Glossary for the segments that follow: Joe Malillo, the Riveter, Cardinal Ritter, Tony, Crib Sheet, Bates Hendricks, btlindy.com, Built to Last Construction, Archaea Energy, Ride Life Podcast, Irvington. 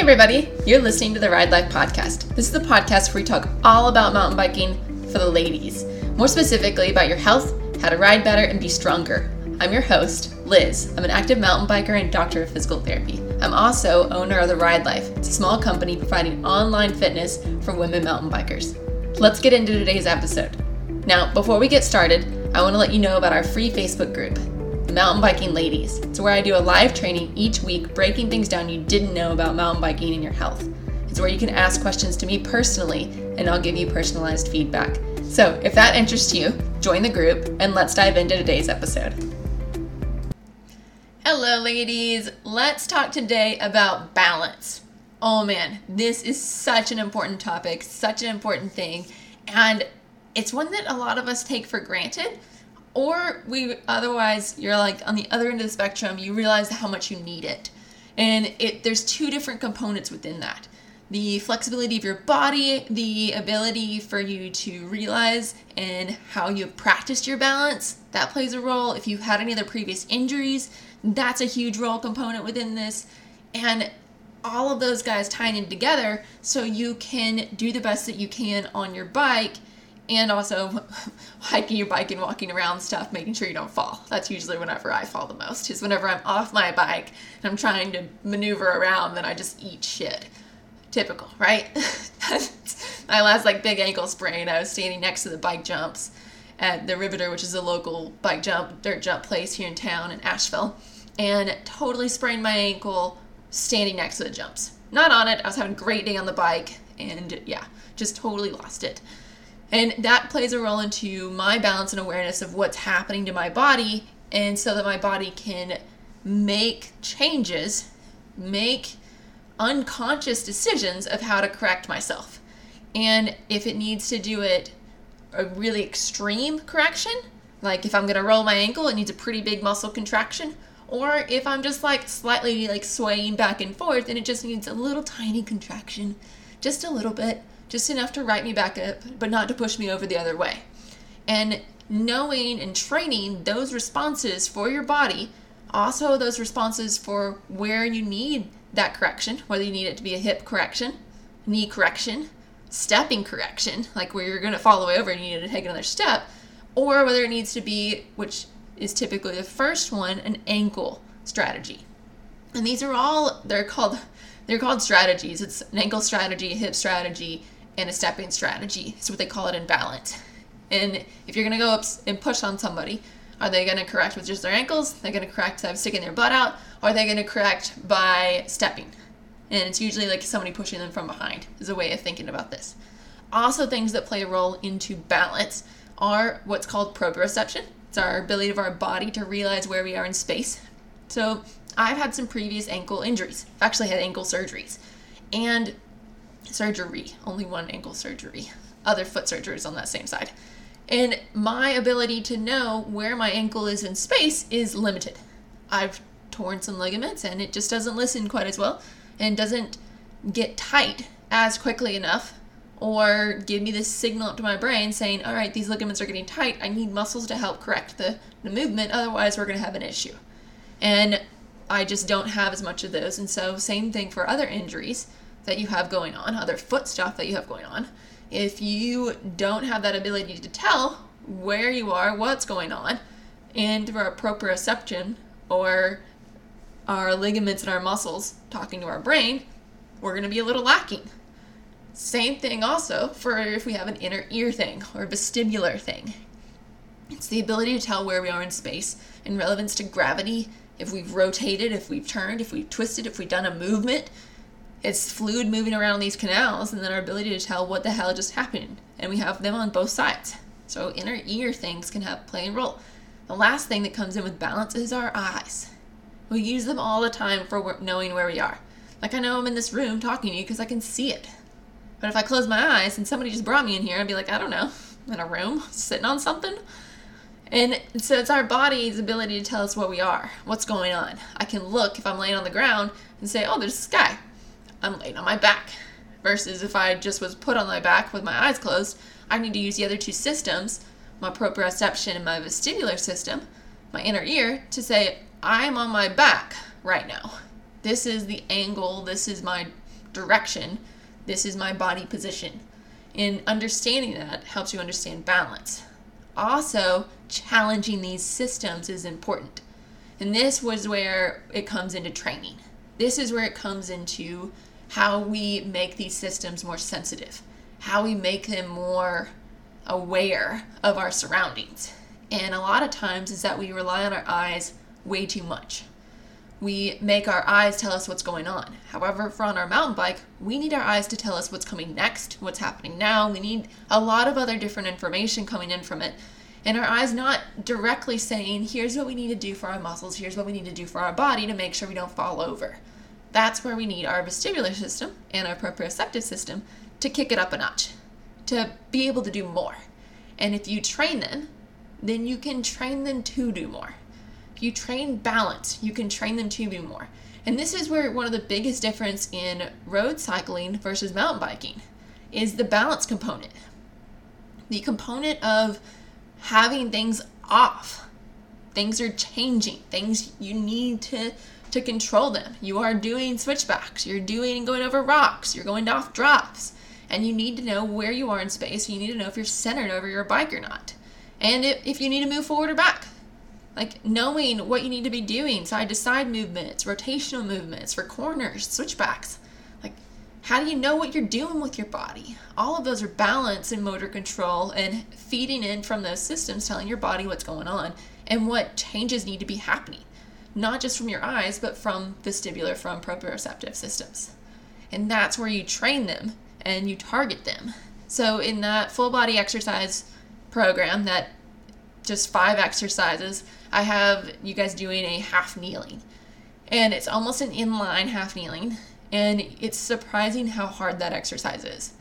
Hey everybody, you're listening to the Ride Life Podcast. This is the podcast where we talk all about mountain biking for the ladies. More specifically about your health, how to ride better and be stronger. I'm your host, Liz. I'm an active mountain biker and doctor of physical therapy. I'm also owner of the Ride Life. It's a small company providing online fitness for women mountain bikers. Let's get into today's episode. Now, before we get started, I want to let you know about our free Facebook group, Mountain Biking Ladies. It's where I do a live training each week, breaking things down you didn't know about mountain biking and your health. It's where you can ask questions to me personally, and I'll give you personalized feedback. So if that interests you, join the group, and let's dive into today's episode. Hello, ladies. Let's talk today about balance. Oh man, this is such an important topic, such an important thing, and it's one that a lot of us take for granted. Or you're like on the other end of the spectrum, you realize how much you need it. And there's two different components within that. The flexibility of your body, the ability for you to realize and how you've practiced your balance, that plays a role. If you've had any other previous injuries, that's a huge role component within this. And all of those guys tying in together so you can do the best that you can on your bike. And also hiking your bike and walking around stuff, making sure you don't fall. That's usually whenever I fall the most, is whenever I'm off my bike and I'm trying to maneuver around, then I just eat shit. Typical, right? My last big ankle sprain, I was standing next to the bike jumps at the Riveter, which is a local dirt jump place here in town in Asheville, and totally sprained my ankle standing next to the jumps. Not on it, I was having a great day on the bike, and yeah, just totally lost it. And that plays a role into my balance and awareness of what's happening to my body, and so that my body can make changes, make unconscious decisions of how to correct myself. And if it needs to do it a really extreme correction, like if I'm going to roll my ankle, it needs a pretty big muscle contraction. Or if I'm just slightly swaying back and forth and it just needs a little tiny contraction, just a little bit. Just enough to right me back up, but not to push me over the other way. And knowing and training those responses for your body, also those responses for where you need that correction, whether you need it to be a hip correction, knee correction, stepping correction, like where you're going to fall away over and you need to take another step, or whether it needs to be, which is typically the first one, an ankle strategy. And these are all, they're called strategies. It's an ankle strategy, a hip strategy, and a stepping strategy. It's what they call it in balance. And if you're going to go up and push on somebody, are they going to correct with just their ankles? They're going to correct by sticking their butt out? Or are they going to correct by stepping? And it's usually somebody pushing them from behind is a way of thinking about this. Also, things that play a role into balance are what's called proprioception. It's our ability of our body to realize where we are in space. So I've had some previous ankle injuries. I've actually had ankle surgeries. And only one ankle surgery. Other foot surgeries on that same side. And my ability to know where my ankle is in space is limited. I've torn some ligaments and it just doesn't listen quite as well and doesn't get tight as quickly enough or give me this signal up to my brain saying, all right, these ligaments are getting tight. I need muscles to help correct the movement. Otherwise, we're going to have an issue. And I just don't have as much of those. And so same thing for other injuries that you have going on, other foot stuff that you have going on. If you don't have that ability to tell where you are, what's going on, and through our proprioception or our ligaments and our muscles talking to our brain, we're going to be a little lacking. Same thing also for if we have an inner ear thing or vestibular thing. It's the ability to tell where we are in space in relevance to gravity. If we've rotated, if we've turned, if we've twisted, if we've done a movement, it's fluid moving around these canals, and then our ability to tell what the hell just happened. And we have them on both sides. So inner ear things can play a role. The last thing that comes in with balance is our eyes. We use them all the time for knowing where we are. I know I'm in this room talking to you because I can see it. But if I close my eyes and somebody just brought me in here, I'd be I don't know, I'm in a room sitting on something. And so it's our body's ability to tell us what we are, what's going on. I can look if I'm laying on the ground and say, oh, there's a sky. I'm laying on my back. Versus if I just was put on my back with my eyes closed, I need to use the other two systems, my proprioception and my vestibular system, my inner ear, to say, I'm on my back right now. This is the angle. This is my direction. This is my body position. And understanding that helps you understand balance. Also, challenging these systems is important. And this was where it comes into training. This is where it comes into how we make these systems more sensitive, how we make them more aware of our surroundings. And a lot of times is that we rely on our eyes way too much. We make our eyes tell us what's going on. However, if we're on our mountain bike, we need our eyes to tell us what's coming next, what's happening now. We need a lot of other different information coming in from it. And our eyes not directly saying, here's what we need to do for our muscles, here's what we need to do for our body to make sure we don't fall over. That's where we need our vestibular system and our proprioceptive system to kick it up a notch, to be able to do more. And if you train them, then you can train them to do more. You train balance, you can train them to do more. And this is where one of the biggest difference in road cycling versus mountain biking is the balance component. The component of having things off. Things are changing. Things you need to control them. You are doing switchbacks. You're doing going over rocks. You're going off drops. And you need to know where you are in space. You need to know if you're centered over your bike or not. And if you need to move forward or back. Like knowing what you need to be doing, side-to-side movements, rotational movements, for corners, switchbacks. Like, how do you know what you're doing with your body? All of those are balance and motor control and feeding in from those systems, telling your body what's going on and what changes need to be happening. Not just from your eyes, but from vestibular, from proprioceptive systems. And that's where you train them and you target them. So in that full body exercise program, that just 5 exercises, I have you guys doing a half kneeling, and it's almost an inline half kneeling, and it's surprising how hard that exercise is.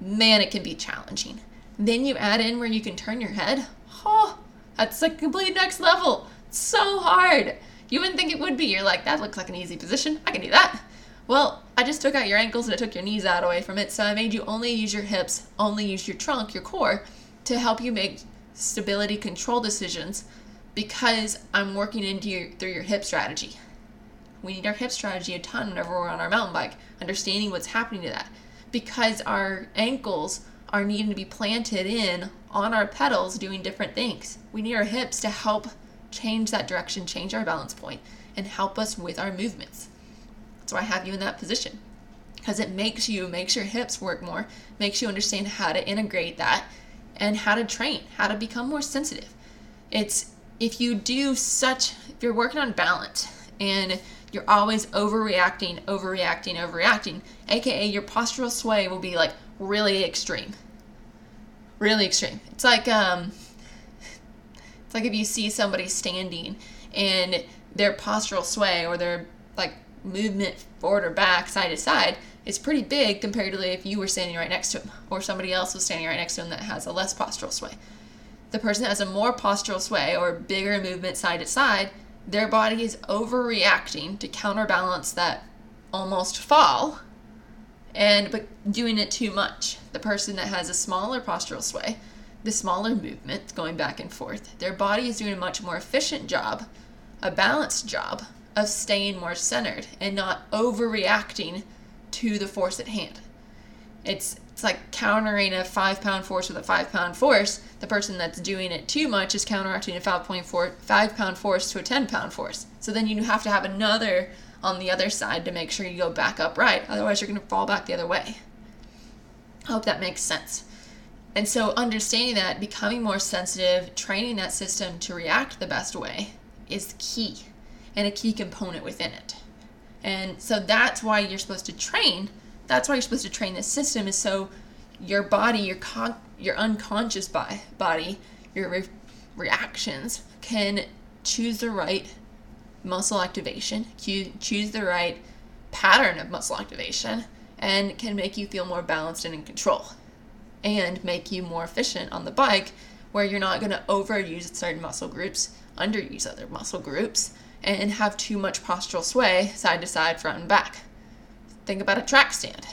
Man, it can be challenging. Then you add in where you can turn your head. Oh, that's a complete next level. It's so hard. You wouldn't think it would be. You're like, that looks like an easy position. I can do that. Well, I just took out your ankles and I took your knees out away from it, so I made you only use your hips, only use your trunk, your core, to help you make stability control decisions, because I'm working into you through your hip strategy. We need our hip strategy a ton whenever we're on our mountain bike, understanding what's happening to that, because our ankles are needing to be planted in on our pedals doing different things. We need our hips to help change that direction, change our balance point, and help us with our movements. That's why I have you in that position, because it makes your hips work more, makes you understand how to integrate that and how to train, how to become more sensitive. It's if you're working on balance and you're always overreacting, aka your postural sway will be like really extreme. It's like if you see somebody standing and their postural sway or their like movement forward or back, side to side, it's pretty big compared to if you were standing right next to him or somebody else was standing right next to him that has a less postural sway. The person that has a more postural sway or bigger movement side to side, their body is overreacting to counterbalance that almost fall, but doing it too much. The person that has a smaller postural sway, the smaller movement going back and forth, their body is doing a much more efficient job, a balanced job of staying more centered and not overreacting to the force at hand. It's like countering a 5-pound force with a 5-pound force. The person that's doing it too much is counteracting a 5-pound force to a 10-pound force. So then you have to have another on the other side to make sure you go back upright. Otherwise, you're going to fall back the other way. I hope that makes sense. And so understanding that, becoming more sensitive, training that system to react the best way is key and a key component within it. And so that's why you're supposed to train. That's why you're supposed to train this system, is so your body, your unconscious body, your reactions can choose the right muscle activation, choose the right pattern of muscle activation, and can make you feel more balanced and in control and make you more efficient on the bike, where you're not going to overuse certain muscle groups, underuse other muscle groups, and have too much postural sway side to side, front and back. Think about a track stand.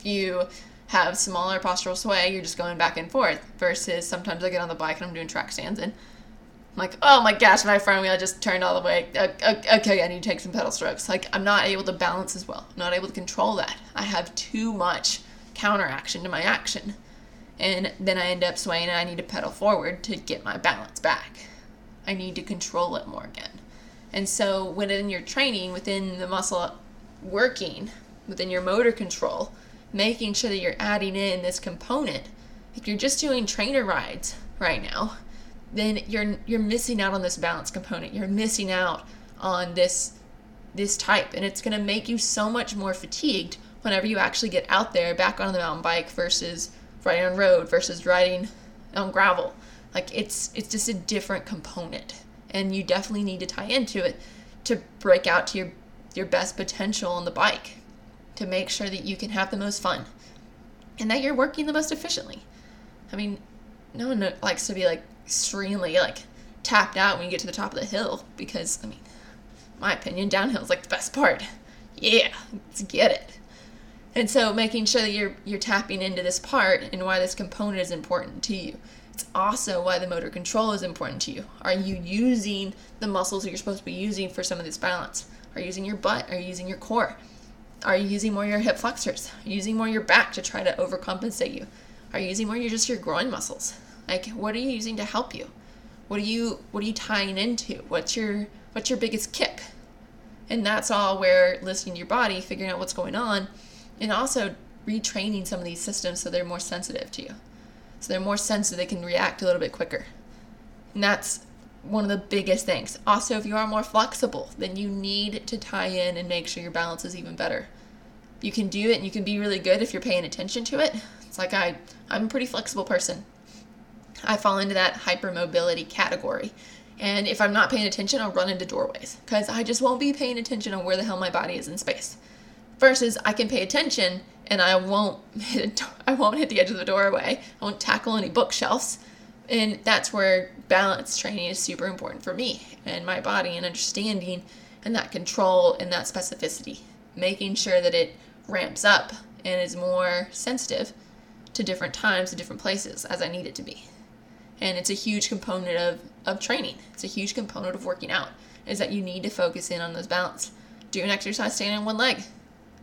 If you have smaller postural sway, you're just going back and forth, versus sometimes I get on the bike and I'm doing track stands and I'm like, oh my gosh, my front wheel just turned all the way. Okay, I need to take some pedal strokes. Like, I'm not able to balance as well. I'm not able to control that. I have too much counteraction to my action. And then I end up swaying and I need to pedal forward to get my balance back. I need to control it more again. And so within your training, within the muscle working, within your motor control, making sure that you're adding in this component. If you're just doing trainer rides right now, then you're missing out on this balance component. You're missing out on this type, and it's going to make you so much more fatigued whenever you actually get out there back on the mountain bike versus riding on road versus riding on gravel. Like, it's just a different component, and you definitely need to tie into it to break out to your best potential on the bike, to make sure that you can have the most fun and that you're working the most efficiently. I mean, no one likes to be like extremely like tapped out when you get to the top of the hill, because I mean, in my opinion, downhill is like the best part. Yeah, let's get it. And so making sure that you're tapping into this part and why this component is important to you. It's also why the motor control is important to you. Are you using the muscles that you're supposed to be using for some of this balance? Are you using your butt? Are you using your core? Are you using more your hip flexors? Are you using more your back to try to overcompensate you? Are you using more your groin muscles? Like, what are you using to help you? What are you tying into? What's your biggest kick? And that's all where listening to your body, figuring out what's going on, and also retraining some of these systems so they're more sensitive to you. So they're more sensitive, they can react a little bit quicker. And that's one of the biggest things. Also, if you are more flexible, then you need to tie in and make sure your balance is even better. You can do it and you can be really good if you're paying attention to it. It's like I'm a pretty flexible person. I fall into that hypermobility category. And if I'm not paying attention, I'll run into doorways because I just won't be paying attention on where the hell my body is in space. Versus I can pay attention and I won't hit the edge of the doorway. I won't tackle any bookshelves. And that's where balance training is super important for me and my body, and understanding and that control and that specificity, making sure that it ramps up and is more sensitive to different times and different places as I need it to be. And it's a huge component of training. It's a huge component of working out, is that you need to focus in on those balance. Do an exercise standing on one leg.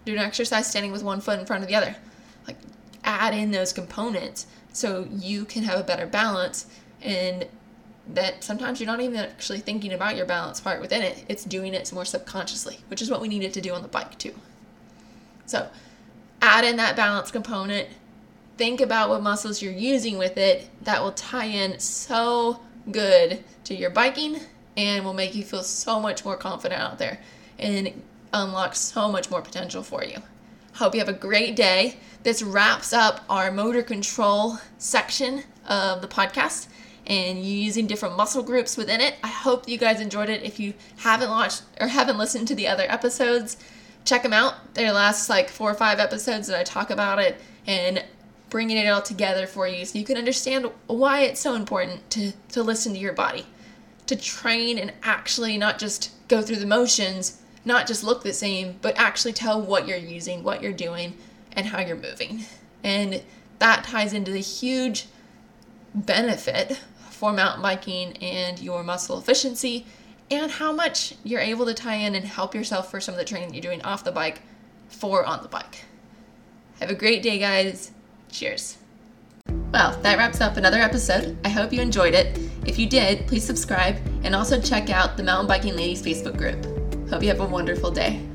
Do an exercise standing with one foot in front of the other. Like, add in those components so you can have a better balance, and that sometimes you're not even actually thinking about your balance part within it. It's doing it more subconsciously, which is what we needed to do on the bike too. So add in that balance component. Think about what muscles you're using with it. That will tie in so good to your biking and will make you feel so much more confident out there and unlock so much more potential for you. Hope you have a great day. This wraps up our motor control section of the podcast and using different muscle groups within it. I hope you guys enjoyed it. If you haven't watched or haven't listened to the other episodes, check them out. They're the last like 4 or 5 episodes that I talk about it and bringing it all together for you so you can understand why it's so important to listen to your body, to train and actually not just go through the motions, not just look the same, but actually tell what you're using, what you're doing, and how you're moving. And that ties into the huge benefit for mountain biking and your muscle efficiency, and how much you're able to tie in and help yourself for some of the training you're doing off the bike for on the bike. Have a great day, guys. Cheers. Well, that wraps up another episode. I hope you enjoyed it. If you did, please subscribe and also check out the Mountain Biking Ladies Facebook group. Hope you have a wonderful day.